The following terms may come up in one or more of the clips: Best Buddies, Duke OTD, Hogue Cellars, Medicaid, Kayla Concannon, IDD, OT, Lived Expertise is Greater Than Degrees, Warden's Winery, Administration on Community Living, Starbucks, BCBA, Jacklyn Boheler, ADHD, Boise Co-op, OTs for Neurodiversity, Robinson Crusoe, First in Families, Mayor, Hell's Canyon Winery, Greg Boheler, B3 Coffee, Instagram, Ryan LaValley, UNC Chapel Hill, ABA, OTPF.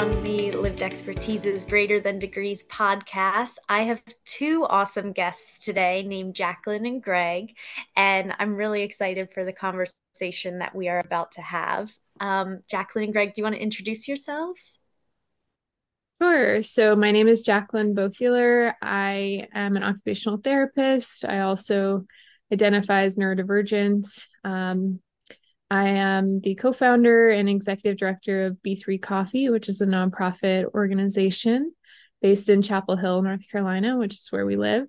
on the Lived Expertise is Greater Than Degrees podcast. I have two awesome guests today named Jacklyn and Greg, and I'm really excited for the conversation that we are about to have. Jacklyn and Greg, do you want to introduce yourselves? Sure. So my name is Jacklyn Boheler. I am an occupational therapist. I also identify as neurodivergent. I am the co-founder and executive director of B3 Coffee, which is a nonprofit organization based in Chapel Hill, North Carolina, which is where we live.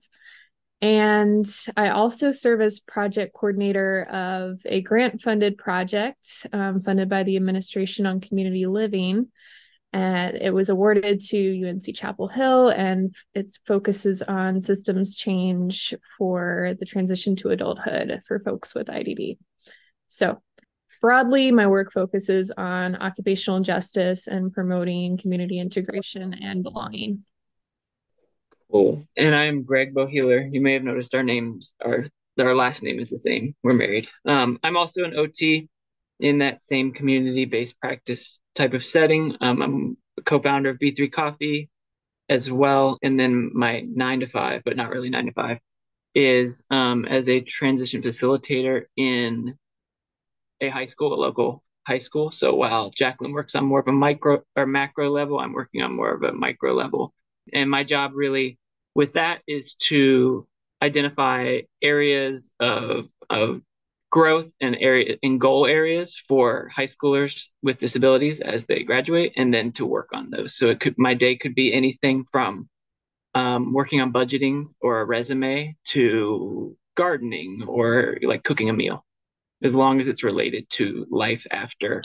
And I also serve as project coordinator of a grant-funded project funded by the Administration on Community Living. And it was awarded to UNC Chapel Hill, and it focuses on systems change for the transition to adulthood for folks with IDD. So broadly, my work focuses on occupational justice and promoting community integration and belonging. Cool. And I'm Greg Boheler. You may have noticed our names, our last name is the same. We're married. I'm also an OT in that same community-based practice type of setting. I'm a co-founder of B3 Coffee as well. And then my 9 to 5, but not really 9 to 5, is as a transition facilitator in a high school, a local high school. So while Jacklyn works on more of a micro or macro level, I'm working on more of a micro level. And my job really with that is to identify areas of growth and goal areas for high schoolers with disabilities as they graduate, and then to work on those. So my day could be anything from working on budgeting or a resume to gardening or like cooking a meal, as long as it's related to life after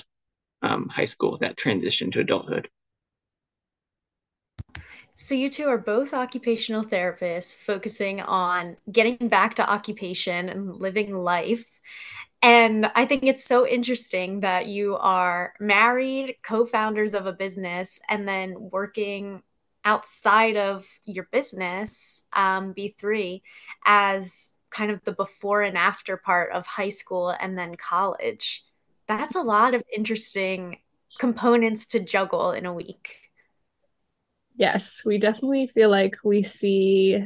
high school, that transition to adulthood. So you two are both occupational therapists focusing on getting back to occupation and living life. And I think it's so interesting that you are married, co-founders of a business, and then working outside of your business, B3, as kind of the before and after part of high school and then college. That's a lot of interesting components to juggle in a week. Yes, we definitely feel like we see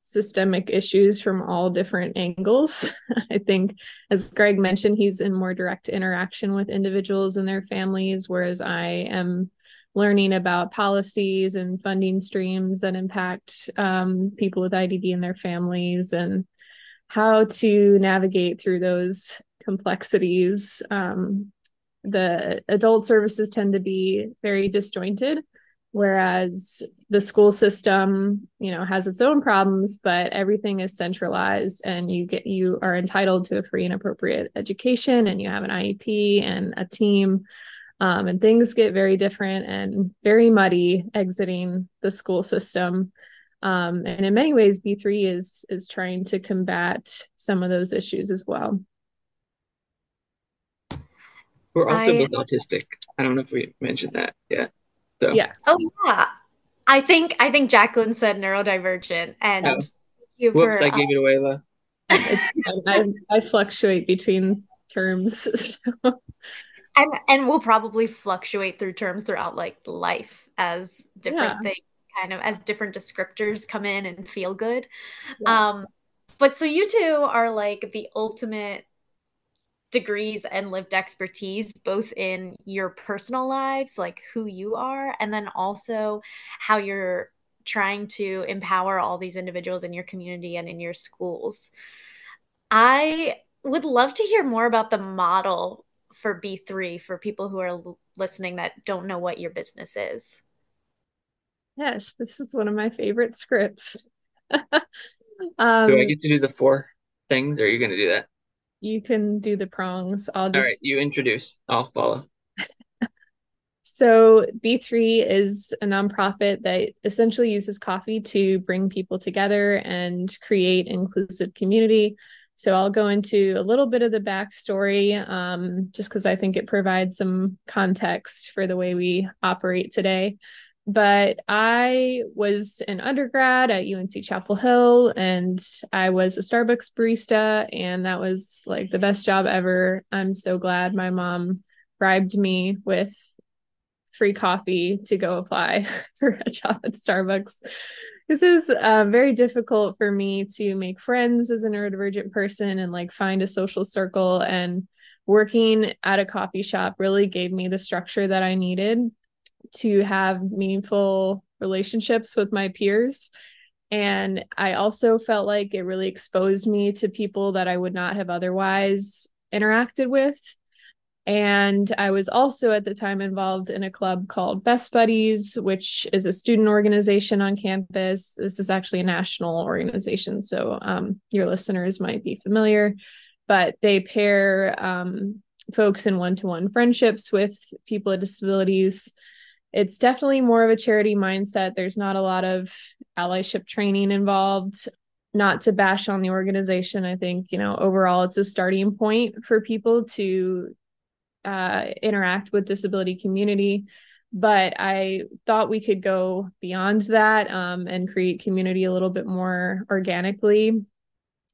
systemic issues from all different angles. I think, as Greg mentioned, he's in more direct interaction with individuals and their families, whereas I am learning about policies and funding streams that impact people with IDD and their families, and how to navigate through those complexities. The adult services tend to be very disjointed, whereas the school system, has its own problems, but everything is centralized, and you are entitled to a free and appropriate education, and you have an IEP and a team, and things get very different and very muddy exiting the school system. And in many ways, B3 is trying to combat some of those issues as well. We're also both autistic. I don't know if we mentioned that yet. So. Yeah. Oh yeah. I think Jacklyn said neurodivergent, and I gave it away, though. I fluctuate between terms. So. And we'll probably fluctuate through terms throughout like life as different things, kind of as different descriptors come in and feel good. Yeah. But so you two are like the ultimate degrees and lived expertise, both in your personal lives, like who you are, and then also how you're trying to empower all these individuals in your community and in your schools. I would love to hear more about the model for B3 for people who are listening that don't know what your business is. Yes, this is one of my favorite scripts. Do I get to do the 4 things, or are you going to do that? You can do the prongs. All right, you introduce. I'll follow. So B3 is a nonprofit that essentially uses coffee to bring people together and create inclusive community. So I'll go into a little bit of the backstory, just because I think it provides some context for the way we operate today. But I was an undergrad at UNC Chapel Hill, and I was a Starbucks barista, and that was like the best job ever. I'm so glad my mom bribed me with free coffee to go apply for a job at Starbucks. This is very difficult for me to make friends as a neurodivergent person and like find a social circle, and working at a coffee shop really gave me the structure that I needed to have meaningful relationships with my peers. And I also felt like it really exposed me to people that I would not have otherwise interacted with. And I was also at the time involved in a club called Best Buddies, which is a student organization on campus. This is actually a national organization, so your listeners might be familiar, but they pair folks in one-to-one friendships with people with disabilities. It's definitely more of a charity mindset. There's not a lot of allyship training involved. Not to bash on the organization, I think, you know, overall, it's a starting point for people to interact with disability community. But I thought we could go beyond that and create community a little bit more organically.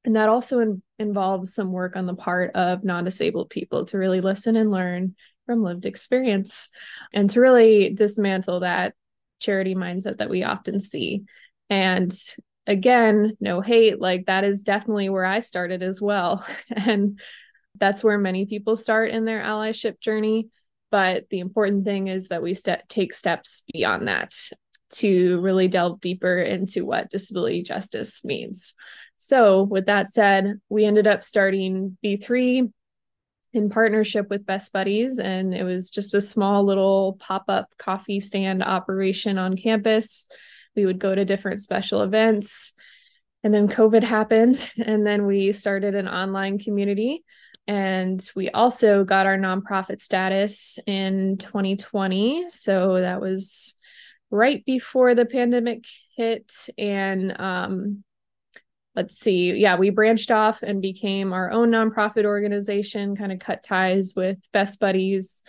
And that also involves some work on the part of non-disabled people to really listen and learn from lived experience and to really dismantle that charity mindset that we often see. And again, no hate, like that is definitely where I started as well. And that's where many people start in their allyship journey. But the important thing is that we take steps beyond that to really delve deeper into what disability justice means. So with that said, we ended up starting B3 in partnership with Best Buddies. And it was just a small little pop-up coffee stand operation on campus. We would go to different special events. And then COVID happened. And then we started an online community. And we also got our nonprofit status in 2020. So that was right before the pandemic hit. And we branched off and became our own nonprofit organization, kind of cut ties with Best Buddies.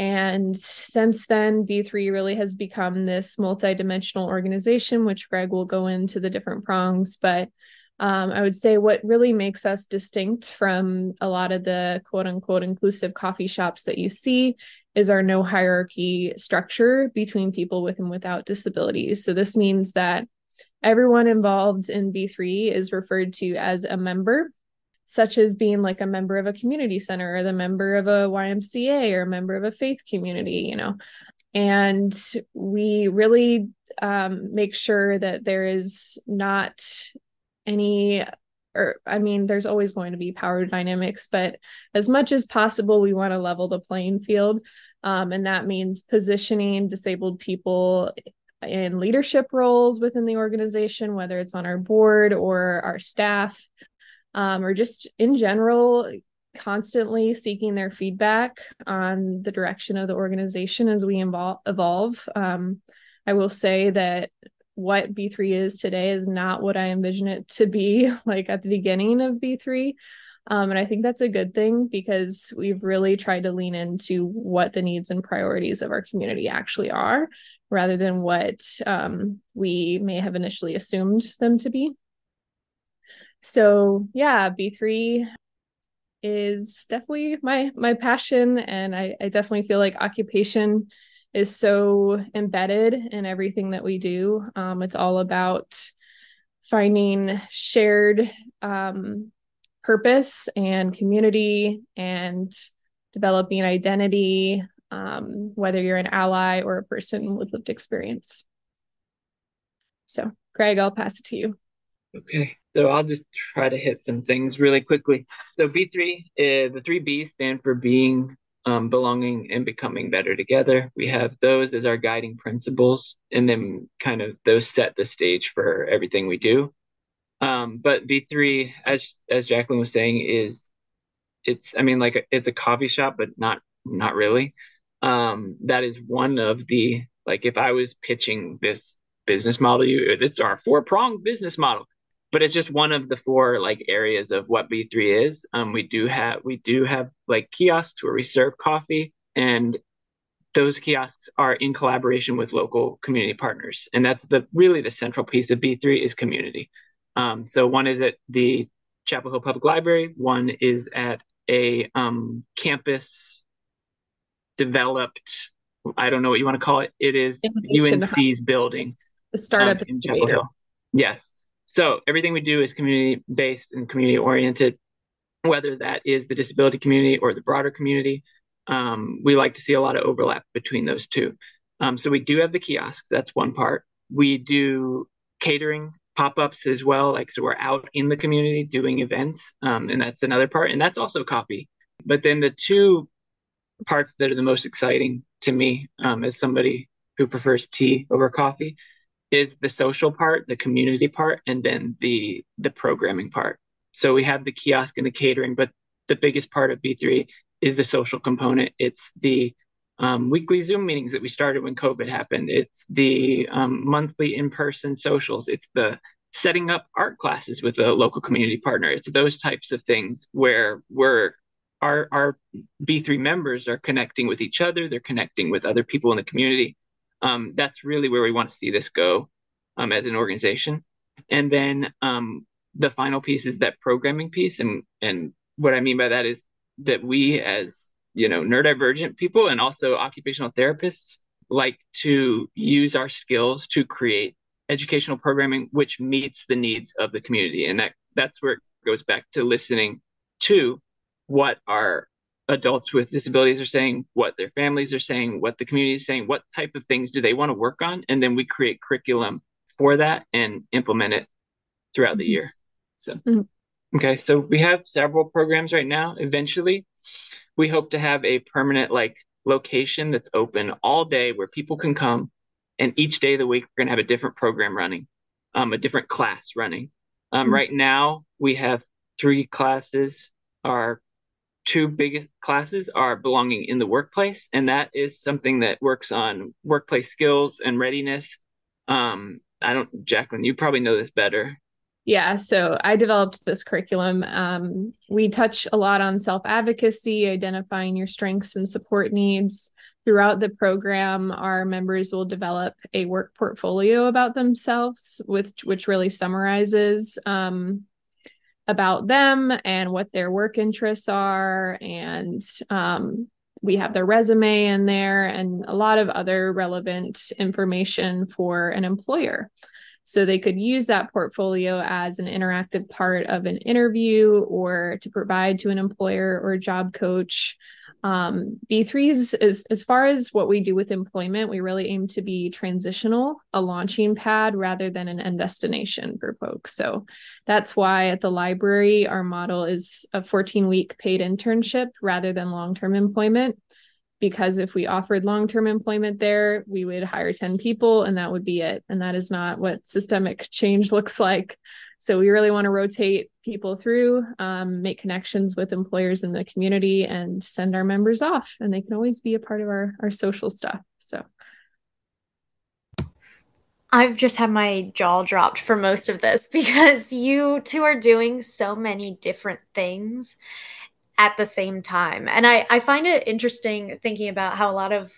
And since then, B3 really has become this multidimensional organization, which Greg will go into the different prongs, but I would say what really makes us distinct from a lot of the quote unquote inclusive coffee shops that you see is our no hierarchy structure between people with and without disabilities. So this means that everyone involved in B3 is referred to as a member, such as being like a member of a community center or the member of a YMCA or a member of a faith community, you know, and we really make sure that there is not there's always going to be power dynamics, but as much as possible, we want to level the playing field. And that means positioning disabled people in leadership roles within the organization, whether it's on our board or our staff, or just in general, constantly seeking their feedback on the direction of the organization as we evolve. I will say that what B3 is today is not what I envisioned it to be like at the beginning of B3. And I think that's a good thing because we've really tried to lean into what the needs and priorities of our community actually are rather than what we may have initially assumed them to be. So yeah, B3 is definitely my passion. And I definitely feel like occupation is so embedded in everything that we do. It's all about finding shared purpose and community and developing identity, whether you're an ally or a person with lived experience. So, Greg, I'll pass it to you. Okay, so I'll just try to hit some things really quickly. So B3, the three B's stand for being, belonging, and becoming better together. We have those as our guiding principles, and then kind of those set the stage for everything we do. But B3, as Jacklyn was saying, it's a coffee shop, but not really. That is one of the, like, if I was pitching this business model, it's our 4-pronged business model. But it's just one of the 4 like areas of what B3 is. We do have like kiosks where we serve coffee, and those kiosks are in collaboration with local community partners. And that's really the central piece of B3 is community. So one is at the Chapel Hill Public Library. One is at a campus developed I don't know what you want to call it. It is UNC's building. The startup in Chapel Hill. Yes. So everything we do is community-based and community-oriented, whether that is the disability community or the broader community. We like to see a lot of overlap between those two. So we do have the kiosks. That's one part. We do catering pop-ups as well. Like, so we're out in the community doing events. And that's another part. And that's also coffee. But then the two parts that are the most exciting to me, as somebody who prefers tea over coffee, is the social part, the community part, and then the programming part. So we have the kiosk and the catering, but the biggest part of B3 is the social component. It's the weekly Zoom meetings that we started when COVID happened. It's the monthly in-person socials. It's the setting up art classes with a local community partner. It's those types of things where our B3 members are connecting with each other. They're connecting with other people in the community. That's really where we want to see this go as an organization. And then the final piece is that programming piece. And what I mean by that is that we, as neurodivergent people and also occupational therapists, like to use our skills to create educational programming which meets the needs of the community. And that's where it goes back to listening to what our adults with disabilities are saying, what their families are saying, what the community is saying, what type of things do they want to work on. And then we create curriculum for that and implement it throughout the year. So, Okay, so we have several programs right now. Eventually, we hope to have a permanent location that's open all day where people can come. And each day of the week, we're going to have a different program running, a different class running. Right now, we have three classes. Our two biggest classes are belonging in the workplace. And that is something that works on workplace skills and readiness. Jacklyn, you probably know this better. Yeah. So I developed this curriculum. We touch a lot on self-advocacy, identifying your strengths and support needs. Throughout the program, our members will develop a work portfolio about themselves, which really summarizes about them and what their work interests are. And we have their resume in there and a lot of other relevant information for an employer. So they could use that portfolio as an interactive part of an interview or to provide to an employer or a job coach. B3's, as far as what we do with employment, we really aim to be transitional, a launching pad rather than an end destination for folks. So that's why at the library, our model is a 14-week paid internship rather than long-term employment. Because if we offered long-term employment there, we would hire 10 people and that would be it. And that is not what systemic change looks like. So we really want to rotate people through, make connections with employers in the community and send our members off. And they can always be a part of our social stuff. So I've just had my jaw dropped for most of this because you two are doing so many different things at the same time. And I find it interesting thinking about how a lot of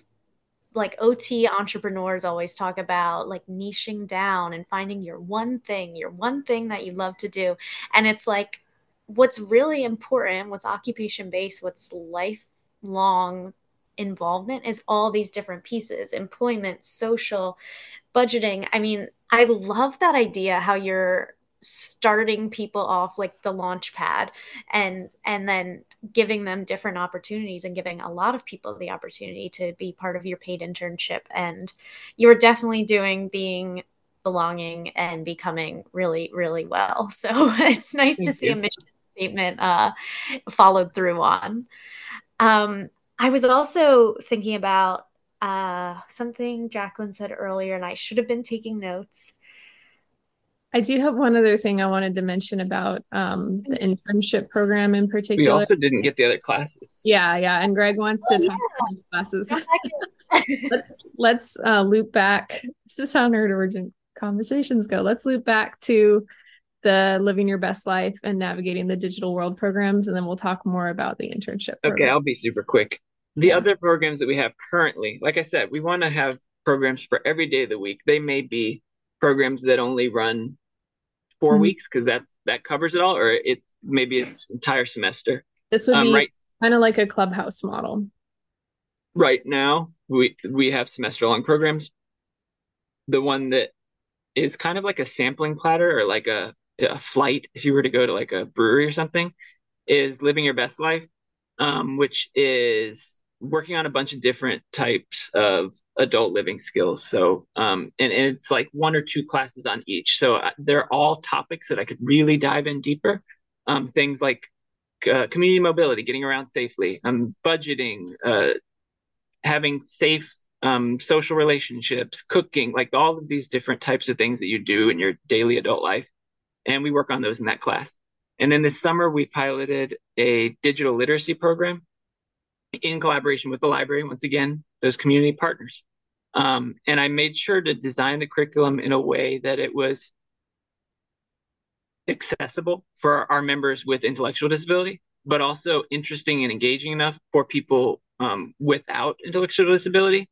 OT entrepreneurs always talk about niching down and finding your one thing that you love to do. And it's what's really important, what's occupation-based, what's lifelong involvement is all these different pieces: employment, social, budgeting. I mean, I love that idea how you're starting people off the launch pad and then giving them different opportunities and giving a lot of people the opportunity to be part of your paid internship. And you're definitely doing being, belonging, and becoming really, really well. So it's nice to see a mission statement followed through on. I was also thinking about something Jacklyn said earlier, and I should have been taking notes. I do have one other thing I wanted to mention about the internship program in particular. We also didn't get the other classes. Yeah. And Greg wants to talk about his classes. Let's loop back. This is how neurodivergent conversations go. Let's loop back to the Living Your Best Life and Navigating the Digital World programs, and then we'll talk more about the internship program. Okay, I'll be super quick. The other programs that we have currently, like I said, we want to have programs for every day of the week. They may be programs that only run 4 weeks because that covers it all, or it maybe its entire semester. This would be kind of like a clubhouse model. Right now, we have semester-long programs. The one that is kind of like a sampling platter, or like a flight, if you were to go to like a brewery or something, is Living Your Best Life, which is working on a bunch of different types of adult living skills. So, and it's like one or two classes on each. So they're all topics that I could really dive in deeper. Things like community mobility, getting around safely, budgeting, having safe social relationships, cooking, like all of these different types of things that you do in your daily adult life. And we work on those in that class. And then this summer, we piloted a digital literacy program in collaboration with the library, once again, those community partners. And I made sure to design the curriculum in a way that it was accessible for our members with intellectual disability, but also interesting and engaging enough for people without intellectual disability,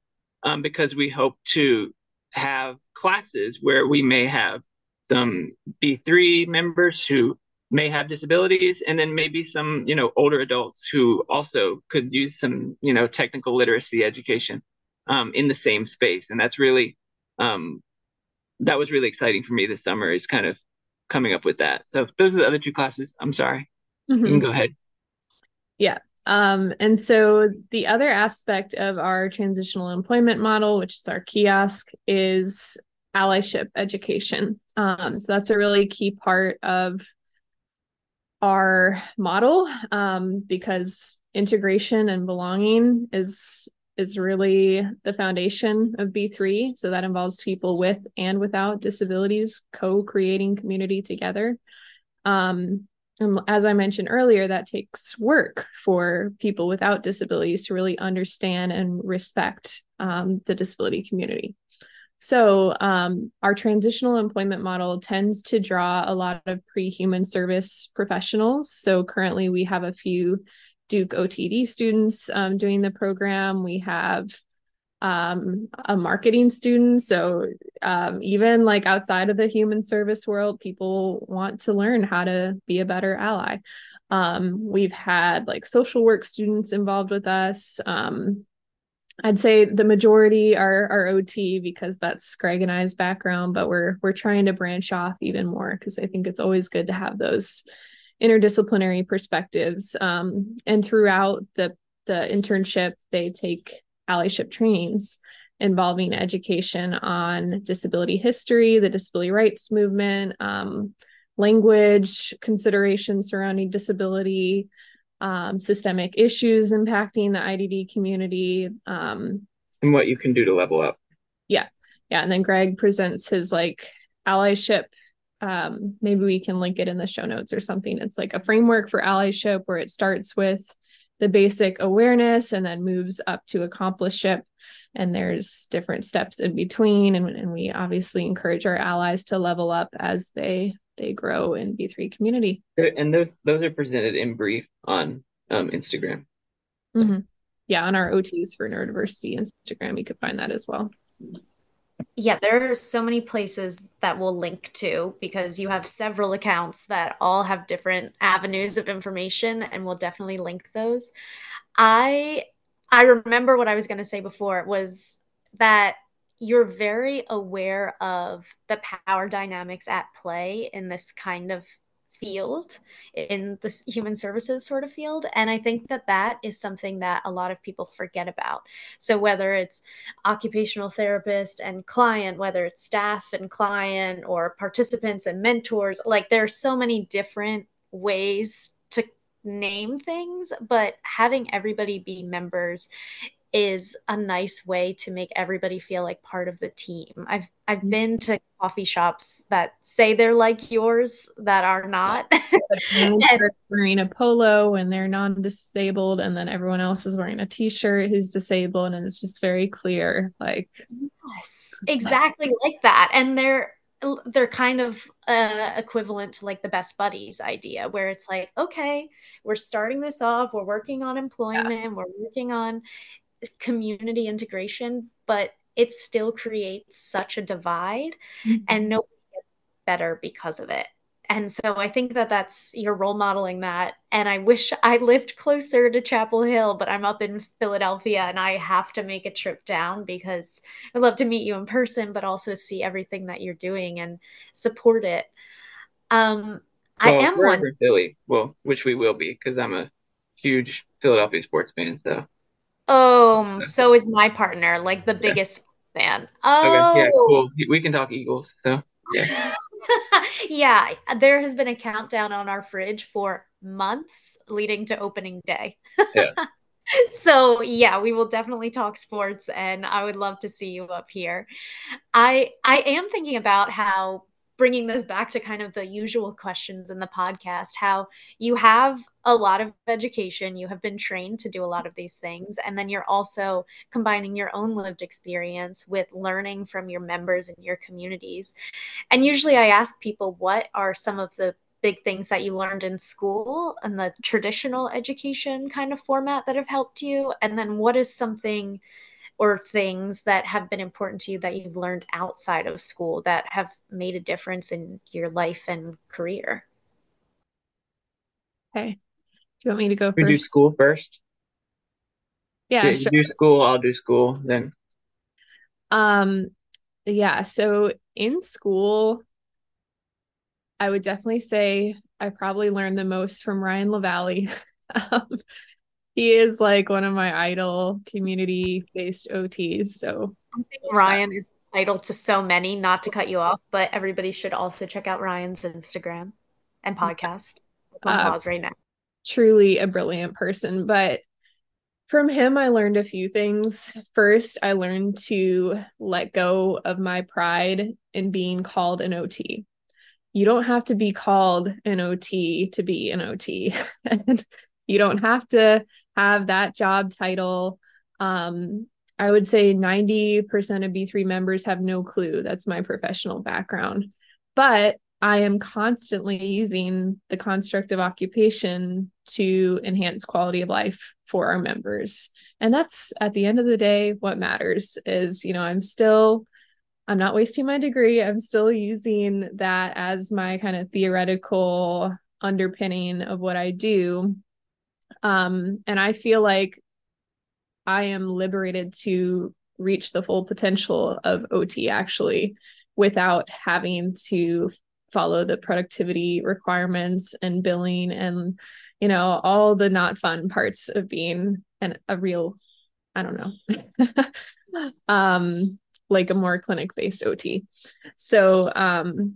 because we hope to have classes where we may have some B3 members who may have disabilities, and then maybe some, you know, older adults who also could use some, you know, technical literacy education in the same space. And that's really, that was really exciting for me this summer, is kind of coming up with that. So those are the other two classes. I'm sorry. Mm-hmm. You can go ahead. Yeah. And so the other aspect of our transitional employment model, which is our kiosk, is allyship education. So that's a really key part of our model, because integration and belonging is really the foundation of B3. So that involves people with and without disabilities co-creating community together. And as I mentioned earlier, that takes work for people without disabilities to really understand and respect the disability community. So our transitional employment model tends to draw a lot of pre-human service professionals. So currently we have a few Duke OTD students doing the program. We have a marketing student. So even like outside of the human service world, people want to learn how to be a better ally. We've had like social work students involved with us. I'd say the majority are OT, because that's Greg and I's background, but we're trying to branch off even more, because I think it's always good to have those interdisciplinary perspectives. And throughout the internship, they take allyship trainings involving education on disability history, the disability rights movement, language considerations surrounding disability, systemic issues impacting the IDD community, and what you can do to level up. Yeah. And then Greg presents his like allyship. Maybe we can link it in the show notes or something. It's like a framework for allyship where it starts with the basic awareness and then moves up to accomplishment. And there's different steps in between. And we obviously encourage our allies to level up as they grow in B3 community. And those are presented in brief on Instagram. Mm-hmm. Yeah, on our OTs for Neurodiversity Instagram, you could find that as well. Yeah, there are so many places that we'll link to, because you have several accounts that all have different avenues of information, and we'll definitely link those. I remember what I was going to say before was that you're very aware of the power dynamics at play in this kind of field, in this human services sort of field. And I think that that is something that a lot of people forget about. So whether it's occupational therapist and client, whether it's staff and client, or participants and mentors, like there are so many different ways to name things, but having everybody be members is a nice way to make everybody feel like part of the team. I've been to coffee shops that say they're like yours that are not. And wearing a polo and they're non-disabled, and then everyone else is wearing a t-shirt who's disabled, and it's just very clear. Like, yes, exactly like that. And they're kind of equivalent to like the Best Buddies idea, where it's like, okay, we're starting this off, we're working on employment, We're working on community integration, but it still creates such a divide, mm-hmm. and nobody gets better because of it. And so I think that that's, you're role modeling that. And I wish I lived closer to Chapel Hill, but I'm up in Philadelphia and I have to make a trip down because I'd love to meet you in person, but also see everything that you're doing and support it. Which we will be, because I'm a huge Philadelphia sports fan. So. Oh, so is my partner, like the biggest fan. Oh, okay. Yeah, cool. We can talk Eagles. So yeah. Yeah, there has been a countdown on our fridge for months leading to opening day. Yeah. So yeah, we will definitely talk sports, and I would love to see you up here. I am thinking about how, bringing this back to kind of the usual questions in the podcast, how you have a lot of education, you have been trained to do a lot of these things, and then you're also combining your own lived experience with learning from your members and your communities. And usually I ask people, what are some of the big things that you learned in school and the traditional education kind of format that have helped you? And then what is something or things that have been important to you that you've learned outside of school that have made a difference in your life and career? Okay. Do you want me to go first? We do school first? Yeah, sure. You do school, I'll do school then. Yeah, so in school, I would definitely say I probably learned the most from Ryan LaValley. He is like one of my idol community-based OTs. So I think Ryan is idol to so many, not to cut you off, but everybody should also check out Ryan's Instagram and podcast. Pause right now. Truly a brilliant person. But from him, I learned a few things. First, I learned to let go of my pride in being called an OT. You don't have to be called an OT to be an OT. You don't have to have that job title. I would say 90% of B3 members have no clue. That's my professional background. But I am constantly using the construct of occupation to enhance quality of life for our members. And that's, at the end of the day, what matters is, you know, I'm not wasting my degree. I'm still using that as my kind of theoretical underpinning of what I do. And I feel like I am liberated to reach the full potential of OT actually without having to follow the productivity requirements and billing and, you know, all the not fun parts of being like a more clinic-based OT. So,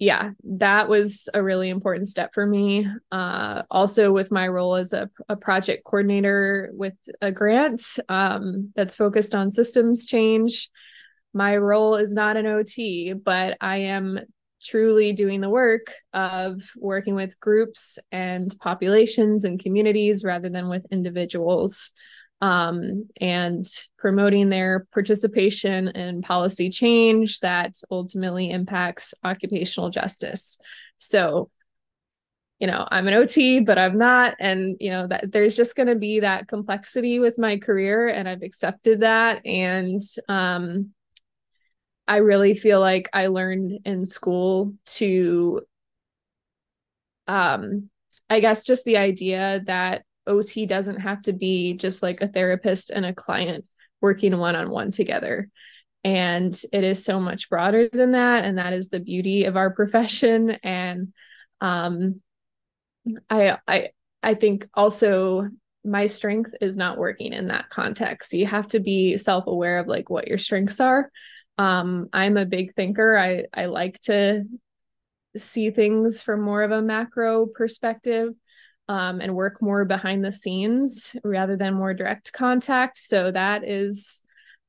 yeah, that was a really important step for me. Also with my role as a project coordinator with a grant that's focused on systems change, my role is not an OT, but I am truly doing the work of working with groups and populations and communities rather than with individuals, and promoting their participation in policy change that ultimately impacts occupational justice. So, you know, I'm an OT, but I'm not. And, you know, that there's just going to be that complexity with my career, and I've accepted that. And I really feel like I learned in school to, I guess, just the idea that OT doesn't have to be just like a therapist and a client working one-on-one together. And it is so much broader than that. And that is the beauty of our profession. And I think also my strength is not working in that context. You have to be self-aware of like what your strengths are. I'm a big thinker. I like to see things from more of a macro perspective. And work more behind the scenes rather than more direct contact. So that is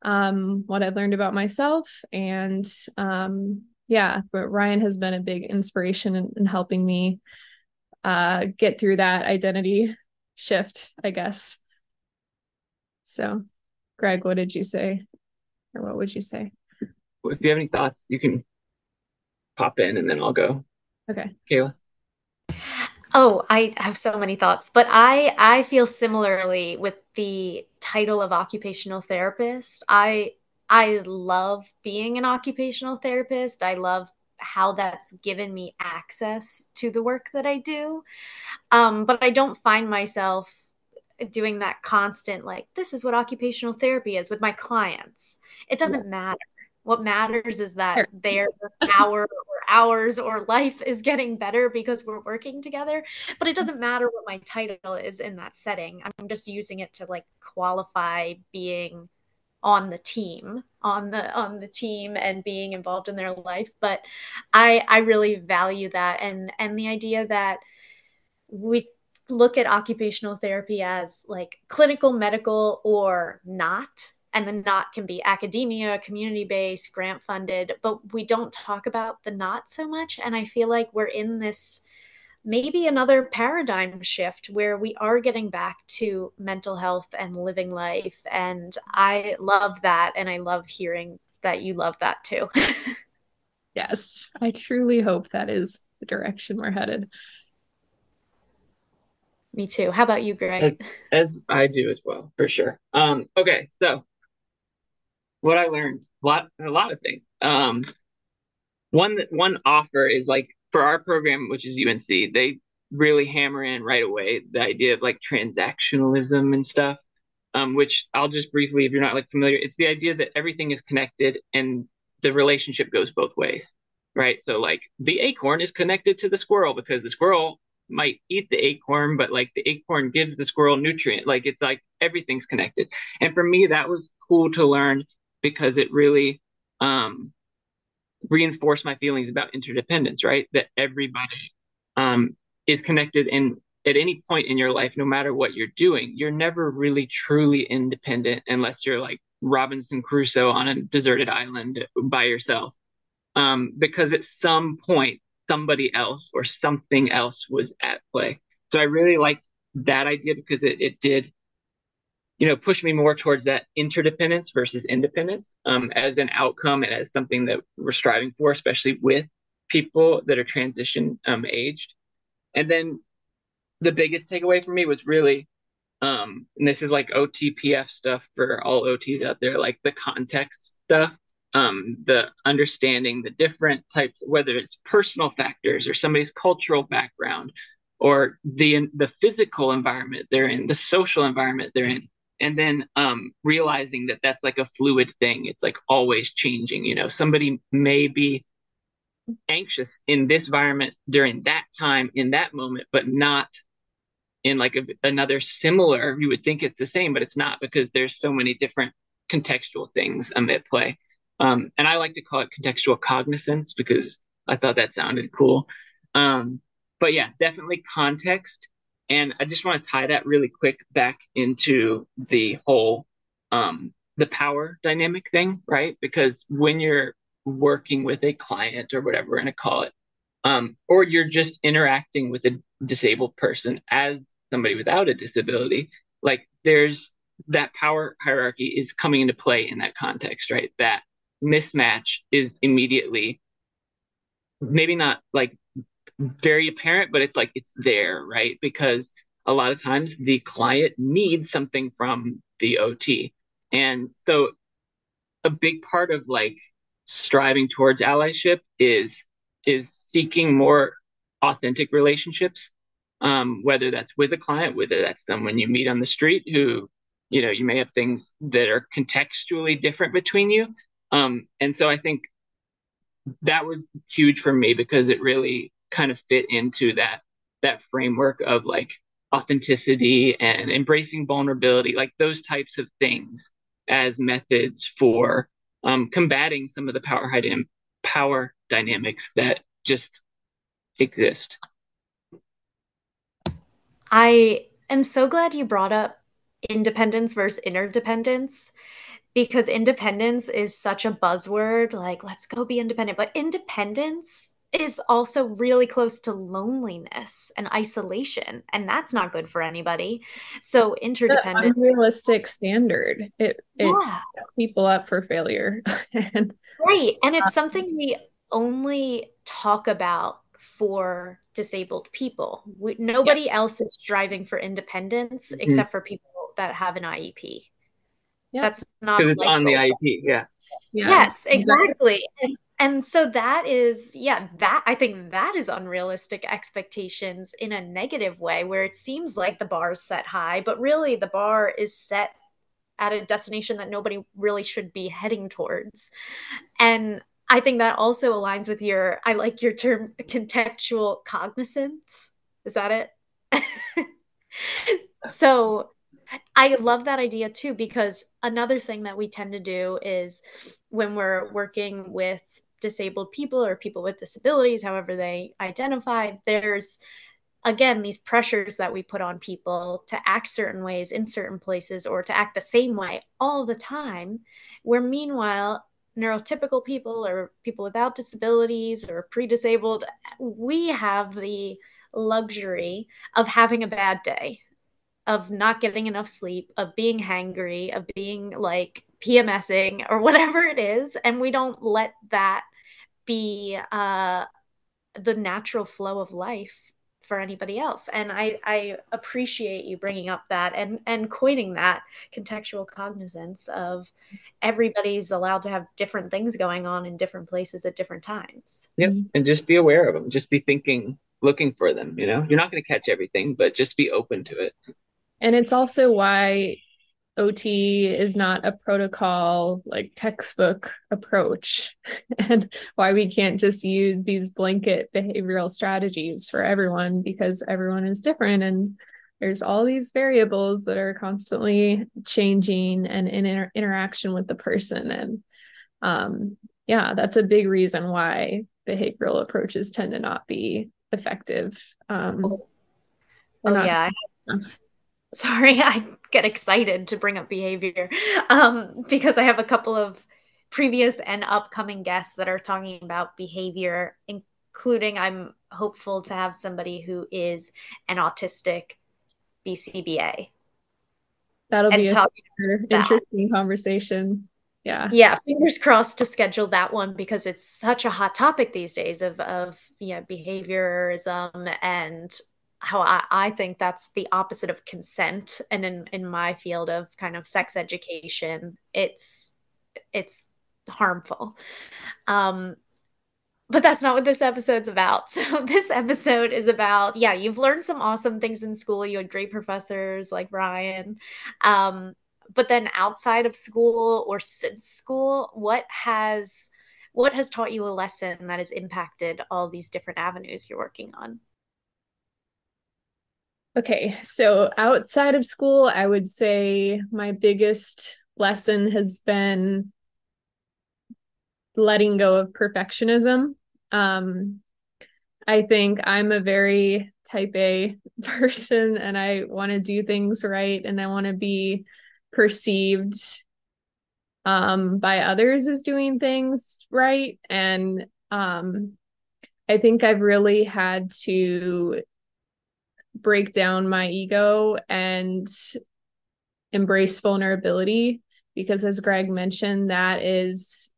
what I've learned about myself. And but Ryan has been a big inspiration in helping me get through that identity shift, I guess. So, Greg, what did you say? Or what would you say? If you have any thoughts, you can pop in and then I'll go. Okay. Kayla? Oh, I have so many thoughts, but I feel similarly with the title of occupational therapist. I love being an occupational therapist. I love how that's given me access to the work that I do. But I don't find myself doing that constant, like, this is what occupational therapy is with my clients. It doesn't matter. What matters is that their hour or hours or life is getting better because we're working together. But it doesn't matter what my title is in that setting. I'm just using it to like qualify being on the team, on the team and being involved in their life. But I really value that. And the idea that we look at occupational therapy as like clinical, medical, or not. And the not can be academia, community-based, grant-funded, but we don't talk about the not so much. And I feel like we're in this maybe another paradigm shift where we are getting back to mental health and living life. And I love that. And I love hearing that you love that too. Yes, I truly hope that is the direction we're headed. Me too. How about you, Greg? As I do as well, for sure. Okay, so what I learned, a lot of things. One offer is like for our program, which is UNC, they really hammer in right away the idea of like transactionalism and stuff, which I'll just briefly, if you're not like familiar, it's the idea that everything is connected and the relationship goes both ways, right? So like the acorn is connected to the squirrel because the squirrel might eat the acorn, but like the acorn gives the squirrel nutrient. Like it's like everything's connected. And for me, that was cool to learn because it really reinforced my feelings about interdependence, right? That everybody is connected. And at any point in your life, no matter what you're doing, you're never really truly independent unless you're like Robinson Crusoe on a deserted island by yourself. Because at some point, somebody else or something else was at play. So I really liked that idea because it did, you know, push me more towards that interdependence versus independence as an outcome and as something that we're striving for, especially with people that are transition aged. And then the biggest takeaway for me was really, and this is like OTPF stuff for all OTs out there, like the context stuff. The understanding the different types, whether it's personal factors or somebody's cultural background or the physical environment they're in, the social environment they're in, and then realizing that that's like a fluid thing. It's like always changing, you know, somebody may be anxious in this environment during that time, in that moment, but not in like another similar, you would think it's the same, but it's not because there's so many different contextual things at play. And I like to call it contextual cognizance because I thought that sounded cool. But yeah, definitely context. And I just want to tie that really quick back into the whole, the power dynamic thing, right? Because when you're working with a client or whatever we're going to call it, or you're just interacting with a disabled person as somebody without a disability, like there's that power hierarchy is coming into play in that context, right? That mismatch is immediately maybe not like very apparent, but it's like it's there, right? Because a lot of times the client needs something from the OT. And so a big part of like striving towards allyship is seeking more authentic relationships, whether that's with a client, whether that's someone you meet on the street who, you know, you may have things that are contextually different between you. And so I think that was huge for me because it really kind of fit into that framework of like authenticity and embracing vulnerability, like those types of things as methods for combating some of the power dynamics that just exist. I am so glad you brought up independence versus interdependence. Because independence is such a buzzword, like, let's go be independent. But independence is also really close to loneliness and isolation, and that's not good for anybody. So interdependence. Unrealistic standard. It sets people up for failure. Right. And it's something we only talk about for disabled people. Nobody else is striving for independence except for people that have an IEP. That's not because it's on the IEP. Yes, exactly. And And so that is, I think that is unrealistic expectations in a negative way, where it seems like the bar is set high, but really the bar is set at a destination that nobody really should be heading towards. And I think that also aligns with your, I like your term, contextual cognizance. Is that it? So I love that idea too, because another thing that we tend to do is when we're working with disabled people or people with disabilities, however they identify, there's, again, these pressures that we put on people to act certain ways in certain places or to act the same way all the time, where meanwhile, neurotypical people or people without disabilities or pre-disabled, we have the luxury of having a bad day, of not getting enough sleep, of being hangry, of being like PMSing or whatever it is. And we don't let that be the natural flow of life for anybody else. And I appreciate you bringing up that and coining that contextual cognizance of everybody's allowed to have different things going on in different places at different times. Yep. And just be aware of them. Just be thinking, looking for them. You know, you're not going to catch everything, but just be open to it. And it's also why OT is not a protocol, like textbook approach, and why we can't just use these blanket behavioral strategies for everyone, because everyone is different. And there's all these variables that are constantly changing and in interaction with the person. And that's a big reason why behavioral approaches tend to not be effective. Sorry, I get excited to bring up behavior because I have a couple of previous and upcoming guests that are talking about behavior, including I'm hopeful to have somebody who is an autistic BCBA. That'll be an interesting conversation. Yeah. Fingers crossed to schedule that one, because it's such a hot topic these days of behaviorism, and how I think that's the opposite of consent. And in my field of kind of sex education, it's harmful. But that's not what this episode's about. So this episode is about, you've learned some awesome things in school. You had great professors like Ryan. But then outside of school or since school, what has taught you a lesson that has impacted all these different avenues you're working on? Okay, so outside of school, I would say my biggest lesson has been letting go of perfectionism. I think I'm a very type A person, and I want to do things right, and I want to be perceived by others as doing things right. And I think I've really had to break down my ego and embrace vulnerability, because as Greg mentioned, that is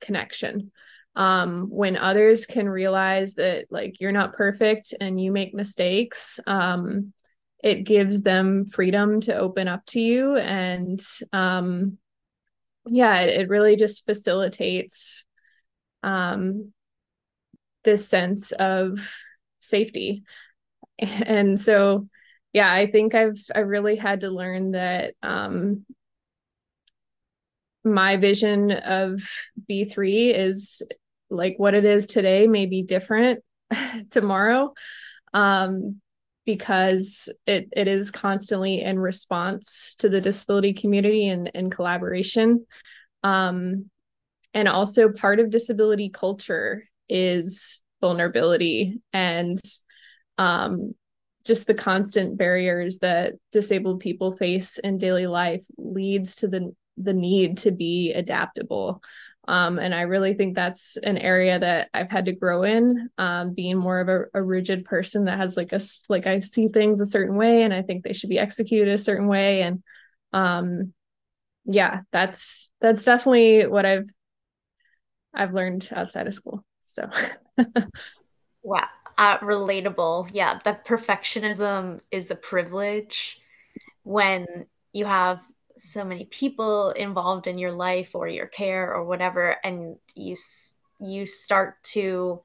connection. When others can realize that, like, you're not perfect and you make mistakes, it gives them freedom to open up to you. And it really just facilitates this sense of safety. And so, I think I really had to learn that my vision of B3 is like what it is today may be different tomorrow, because it is constantly in response to the disability community and in collaboration. And also part of disability culture is vulnerability and just the constant barriers that disabled people face in daily life leads to the need to be adaptable. And I really think that's an area that I've had to grow in, being more of a rigid person that has like I see things a certain way and I think they should be executed a certain way. And that's definitely what I've learned outside of school. So wow. Relatable. Yeah. The perfectionism is a privilege when you have so many people involved in your life or your care or whatever, and you you start to,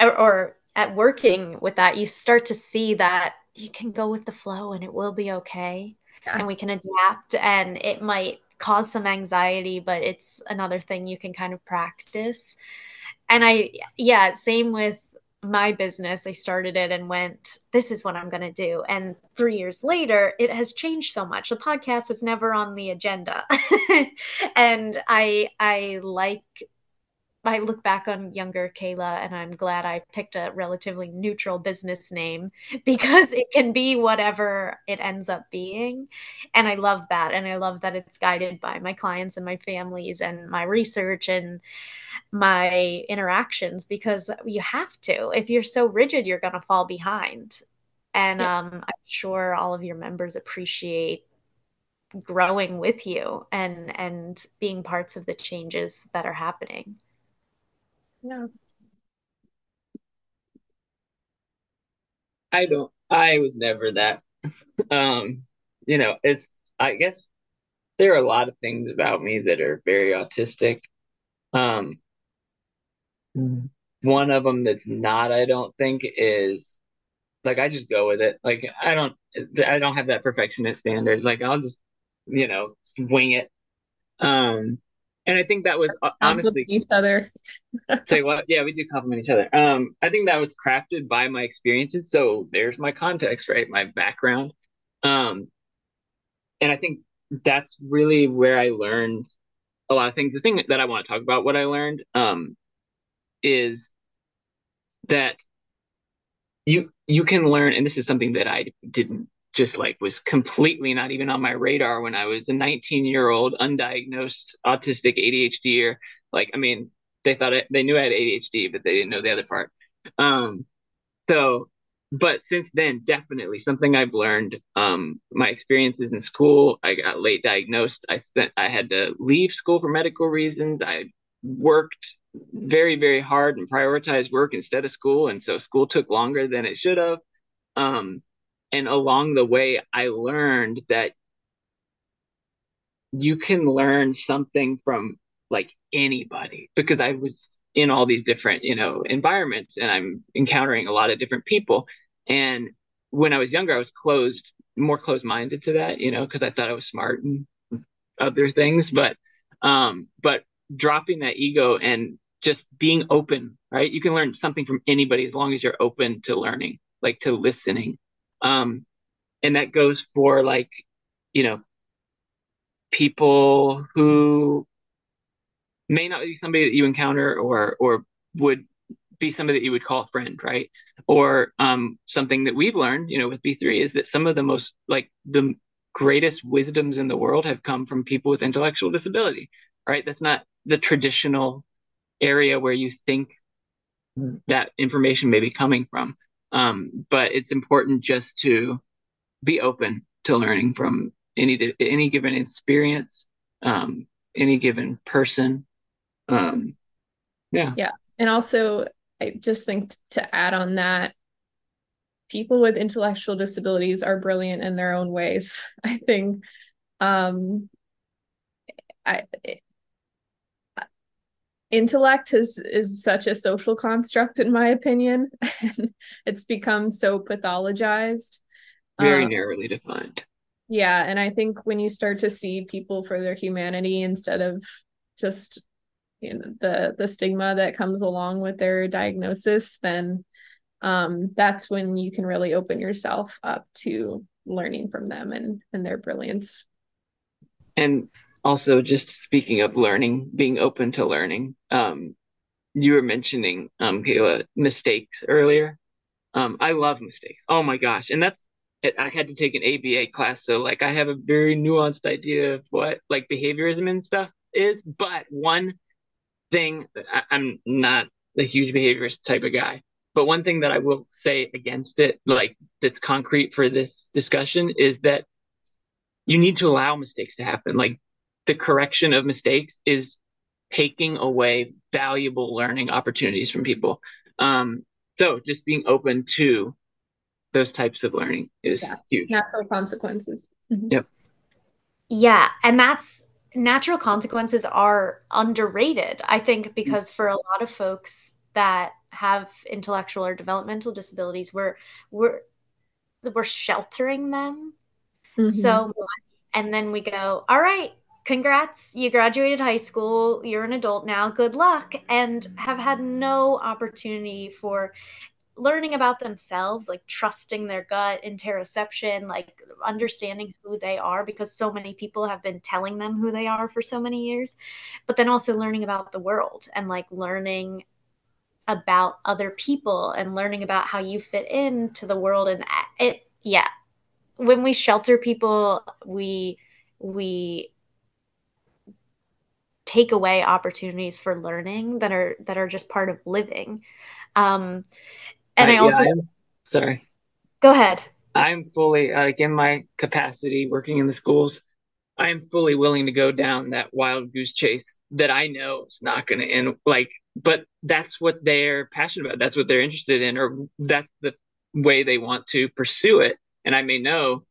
or at working with that, you start to see that you can go with the flow and it will be okay. Yeah. And we can adapt, and it might cause some anxiety, but it's another thing you can kind of practice. And yeah, same with my business. I started it and went, this is what I'm going to do. And 3 years later, it has changed so much. The podcast was never on the agenda. And I look back on younger Kayla, and I'm glad I picked a relatively neutral business name, because it can be whatever it ends up being. And I love that. And I love that it's guided by my clients and my families and my research and my interactions, because you have to. If you're so rigid, you're going to fall behind. And yeah. I'm sure all of your members appreciate growing with you and being parts of the changes that are happening. Yeah. I was never that. I guess there are a lot of things about me that are very autistic. One of them that's not, I don't think, is like, I just go with it. Like, I don't have that perfectionist standard. Like, I'll just, wing it. And I think that was honestly each other. Say what? Yeah, we do compliment each other. I think that was crafted by my experiences. So there's my context, right? My background. And I think that's really where I learned a lot of things. The thing that I want to talk about, what I learned, is that you can learn, and this is something that I didn't just like was completely not even on my radar when I was a 19-year-old undiagnosed autistic ADHDer. Like, I mean, they thought they knew I had ADHD, but they didn't know the other part. But since then, definitely something I've learned, my experiences in school, I got late diagnosed. I had to leave school for medical reasons. I worked very, very hard and prioritized work instead of school. And so school took longer than it should have. And along the way, I learned that you can learn something from like anybody, because I was in all these different, environments, and I'm encountering a lot of different people. And when I was younger, I was more closed-minded to that, because I thought I was smart and other things. But dropping that ego and just being open, right? You can learn something from anybody as long as you're open to learning, like to listening. And that goes for like, people who may not be somebody that you encounter or would be somebody that you would call a friend, right? Or something that we've learned, with B3 is that some of the most, like the greatest wisdoms in the world have come from people with intellectual disability, right? That's not the traditional area where you think that information may be coming from. But it's important just to be open to learning from any given experience, any given person. Yeah. And also, I just think to add on that, people with intellectual disabilities are brilliant in their own ways. I think intellect is such a social construct, in my opinion. It's become so pathologized. Very narrowly defined. Yeah. And I think when you start to see people for their humanity instead of just the stigma that comes along with their diagnosis, then that's when you can really open yourself up to learning from them and their brilliance. And also, just speaking of learning, being open to learning, you were mentioning, Kayla, mistakes earlier. I love mistakes. Oh my gosh. And I had to take an ABA class. So like, I have a very nuanced idea of what like behaviorism and stuff is, but one thing that I'm not a huge behaviorist type of guy, but one thing that I will say against it, like that's concrete for this discussion, is that you need to allow mistakes to happen. Like, the correction of mistakes is taking away valuable learning opportunities from people. So just being open to those types of learning is huge. Natural consequences. Mm-hmm. Yep. Yeah. And that's natural consequences are underrated, I think, because for a lot of folks that have intellectual or developmental disabilities, we're sheltering them so much. And then we go, all right, congrats, you graduated high school, you're an adult now, good luck, and have had no opportunity for learning about themselves, like trusting their gut, interoception, like understanding who they are, because so many people have been telling them who they are for so many years. But then also learning about the world and like learning about other people and learning about how you fit into the world. And it, yeah, when we shelter people, we take away opportunities for learning that are just part of living. And I also, sorry, go ahead. I'm fully, like in my capacity working in the schools, I am fully willing to go down that wild goose chase that I know it's not going to end, like, but that's what they're passionate about. That's what they're interested in, or that's the way they want to pursue it. And I may know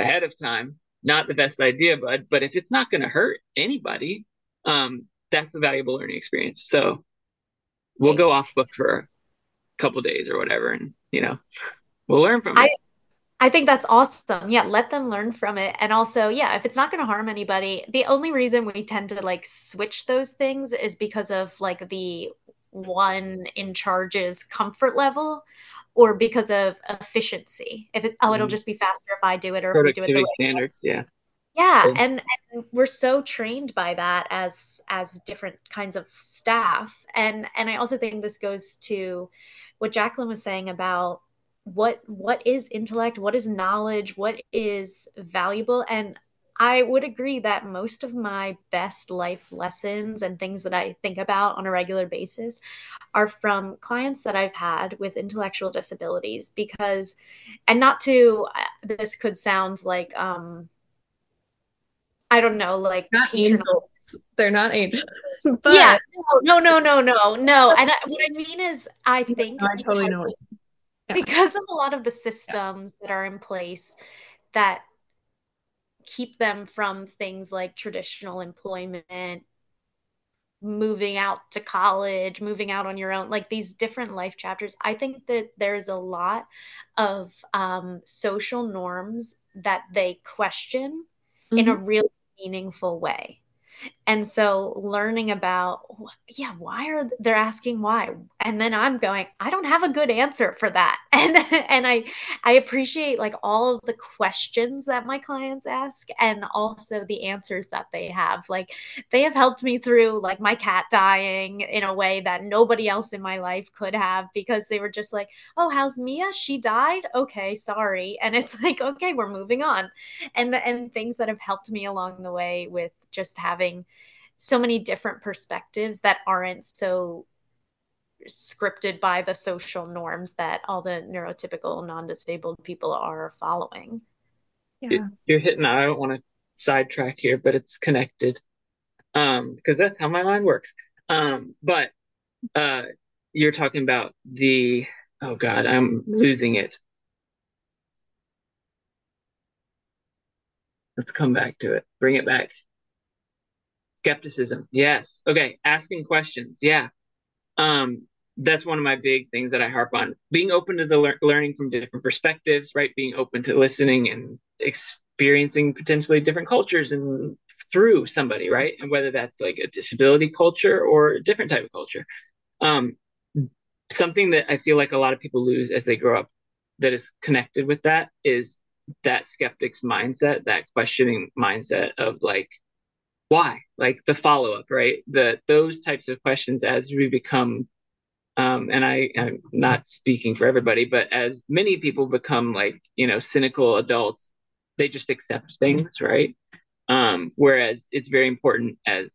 ahead of time, not the best idea, but if it's not going to hurt anybody, that's a valuable learning experience. So we'll go off book for couple days or whatever, and you know, we'll learn from it. I think that's awesome. Yeah, let them learn from it. And also, yeah, if it's not going to harm anybody, the only reason we tend to like switch those things is because of like the one in charge's comfort level, or because of efficiency. If it, it'll just be faster if I do it, or if we do it the way standards. Yeah, and we're so trained by that as different kinds of staff. And I also think this goes to what Jacklyn was saying about what is intellect, what is knowledge, what is valuable. And I would agree that most of my best life lessons and things that I think about on a regular basis are from clients that I've had with intellectual disabilities, because, and not to, this could sound like, I don't know, like not angels. They're not angels. But yeah, no. And what I mean is, I think no, I totally know it. Yeah. Because of a lot of the systems that are in place that keep them from things like traditional employment, moving out to college, moving out on your own, like these different life chapters. I think that there's a lot of social norms that they question in a really meaningful way. And so learning about, yeah, why are they're asking why? And then I'm going, I don't have a good answer for that. And I appreciate like all of the questions that my clients ask, and also the answers that they have. Like they have helped me through like my cat dying in a way that nobody else in my life could have, because they were just like, oh, how's Mia? She died. Okay, sorry. And it's like, okay, we're moving on. And things that have helped me along the way with just having so many different perspectives that aren't so scripted by the social norms that all the neurotypical, non-disabled people are following. Yeah. You're hitting, I don't want to sidetrack here, but it's connected, because that's how my mind works. But you're talking about the, oh God, I'm losing it. Let's come back to it. Bring it back. Skepticism. Yes. Okay. Asking questions. Yeah. That's one of my big things that I harp on. Being open to the learning from different perspectives, right? Being open to listening and experiencing potentially different cultures and through somebody, right? And whether that's like a disability culture or a different type of culture. Something that I feel like a lot of people lose as they grow up that is connected with that is that skeptic's mindset, that questioning mindset of like, why? Like the follow-up, right? Those types of questions as we become, and I'm not speaking for everybody, but as many people become like, you know, cynical adults, they just accept things, right? Whereas it's very important as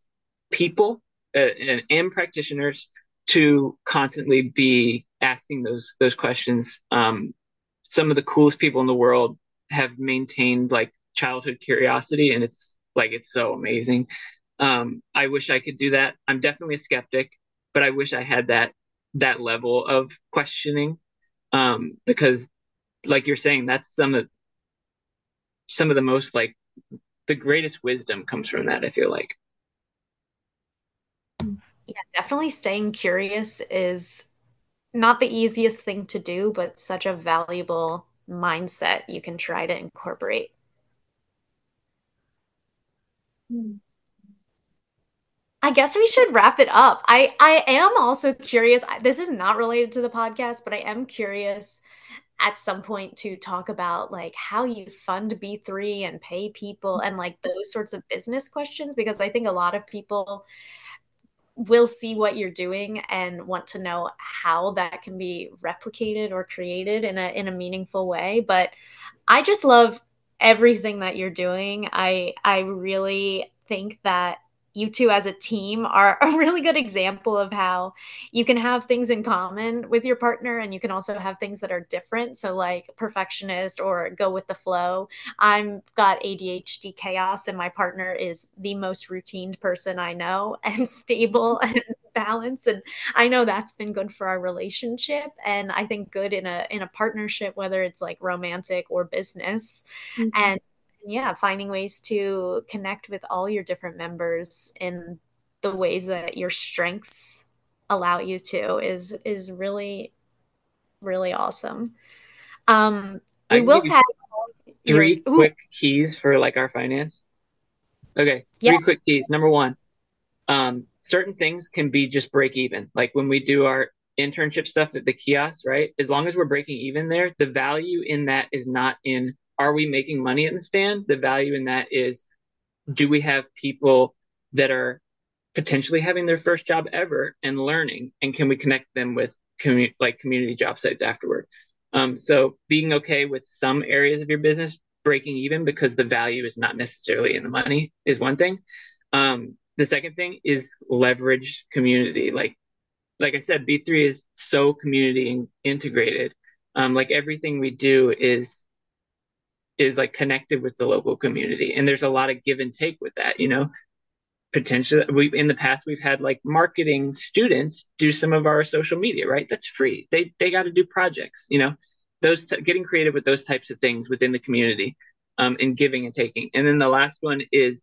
people and practitioners to constantly be asking those questions. Some of the coolest people in the world have maintained like childhood curiosity, and it's so amazing. I wish I could do that. I'm definitely a skeptic, but I wish I had that level of questioning, because like you're saying, that's some of the most like the greatest wisdom comes from that, I feel like. Yeah, definitely staying curious is not the easiest thing to do, but such a valuable mindset you can try to incorporate. I guess we should wrap it up. I am also curious, this is not related to the podcast, but I am curious at some point to talk about like how you fund B3 and pay people and like those sorts of business questions, because I think a lot of people will see what you're doing and want to know how that can be replicated or created in a meaningful way. But I just love everything that you're doing. I really think that you two as a team are a really good example of how you can have things in common with your partner and you can also have things that are different. So like perfectionist or go with the flow. I've got ADHD chaos and my partner is the most routined person I know and stable and balanced. And I know that's been good for our relationship and I think good in a partnership, whether it's like romantic or business. Mm-hmm. And yeah, finding ways to connect with all your different members in the ways that your strengths allow you to is really, really awesome. We will tag three quick keys for like our finance. Okay, yeah. Three quick keys. Number one, certain things can be just break even. Like when we do our internship stuff at the kiosk, right? As long as we're breaking even there, the value in that is not in are we making money in the stand? The value in that is, do we have people that are potentially having their first job ever and learning? And can we connect them with community job sites afterward? So being okay with some areas of your business breaking even because the value is not necessarily in the money is one thing. The second thing is leverage community. Like I said, B3 is so community integrated. Like everything we do is like connected with the local community. And there's a lot of give and take with that, you know, potentially in the past, we've had like marketing students do some of our social media, right? That's free. They got to do projects, you know, getting creative with those types of things within the community and giving and taking. And then the last one is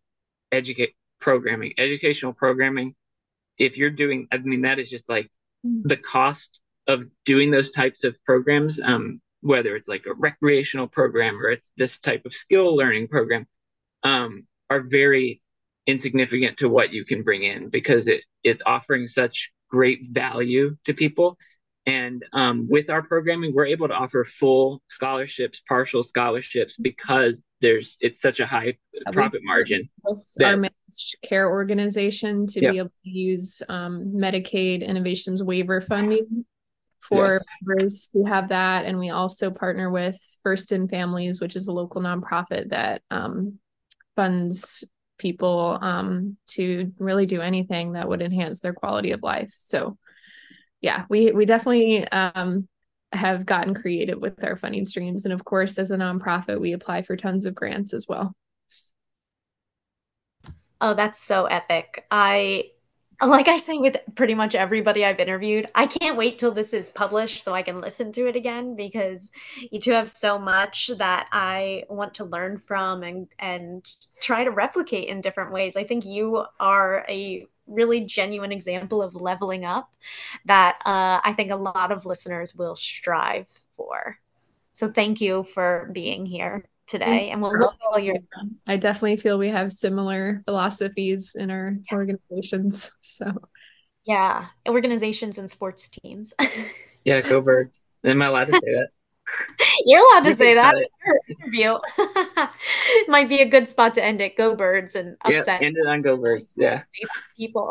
educational programming. If you're doing, I mean, that is just like the cost of doing those types of programs, whether it's like a recreational program or it's this type of skill learning program, are very insignificant to what you can bring in because it's offering such great value to people. And with our programming, we're able to offer full scholarships, partial scholarships, because it's such a high profit margin. Our managed care organization to be able to use Medicaid Innovations waiver funding for members who have that. And we also partner with First in Families, which is a local nonprofit that funds people to really do anything that would enhance their quality of life. So yeah, we definitely have gotten creative with our funding streams. And of course, as a nonprofit, we apply for tons of grants as well. Oh, that's so epic. Like I say with pretty much everybody I've interviewed, I can't wait till this is published so I can listen to it again, because you two have so much that I want to learn from and try to replicate in different ways. I think you are a really genuine example of leveling up that I think a lot of listeners will strive for. So thank you for being here today. And we'll look at all your. I definitely feel we have similar philosophies in our organizations. So, yeah, organizations and sports teams. Yeah, go Birds. Am I allowed to say that? You're allowed to say that in your interview. Might be a good spot to end it. Go Birds and upset. Yeah, end it on Go Birds. Yeah. People.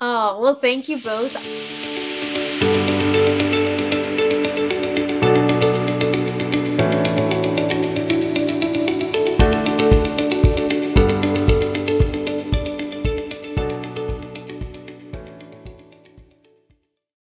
Oh, well, thank you both.